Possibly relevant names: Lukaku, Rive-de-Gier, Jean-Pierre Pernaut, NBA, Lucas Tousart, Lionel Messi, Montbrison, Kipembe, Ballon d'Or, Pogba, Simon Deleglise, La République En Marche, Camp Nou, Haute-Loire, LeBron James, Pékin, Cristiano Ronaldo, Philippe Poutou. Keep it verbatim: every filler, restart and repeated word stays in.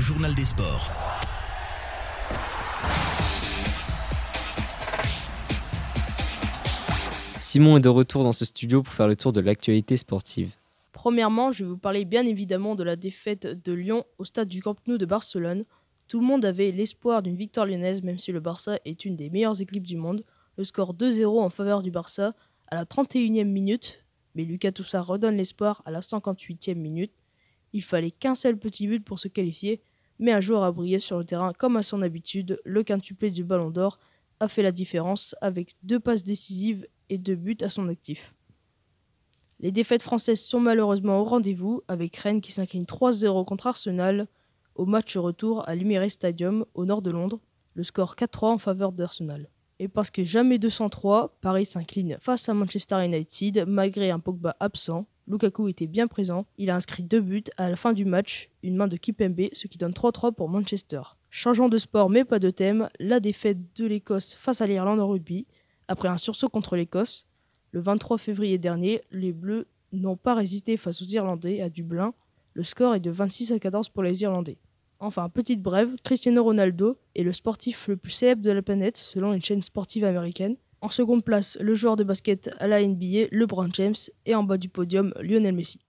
le journal des sports. Simon est de retour dans ce studio pour faire le tour de l'actualité sportive. Premièrement, je vais vous parler bien évidemment de la défaite de Lyon au stade du Camp Nou de Barcelone. Tout le monde avait l'espoir d'une victoire lyonnaise, même si le Barça est une des meilleures équipes du monde. Le score deux zéro en faveur du Barça à la trente et unième minute, mais Lucas Tousart redonne l'espoir à la cinquante-huitième minute. Il fallait qu'un seul petit but pour se qualifier, mais un joueur a brillé sur le terrain comme à son habitude. Le quintuplé du Ballon d'Or a fait la différence avec deux passes décisives et deux buts à son actif. Les défaites françaises sont malheureusement au rendez-vous, avec Rennes qui s'incline trois zéro contre Arsenal au match retour à l'Emirates Stadium au nord de Londres, le score quatre trois en faveur d'Arsenal. Et parce que jamais deux cent trois, Paris s'incline face à Manchester United malgré un Pogba absent. Lukaku était bien présent, il a inscrit deux buts à la fin du match, une main de Kipembe, ce qui donne trois trois pour Manchester. Changeons de sport mais pas de thème, la défaite de l'Écosse face à l'Irlande en rugby. Après un sursaut contre l'Écosse, le vingt-trois février dernier, les Bleus n'ont pas résisté face aux Irlandais à Dublin. Le score est de vingt-six à quatorze pour les Irlandais. Enfin, petite brève, Cristiano Ronaldo est le sportif le plus célèbre de la planète selon une chaîne sportive américaine. En seconde place, le joueur de basket à la N B A, LeBron James, et en bas du podium, Lionel Messi.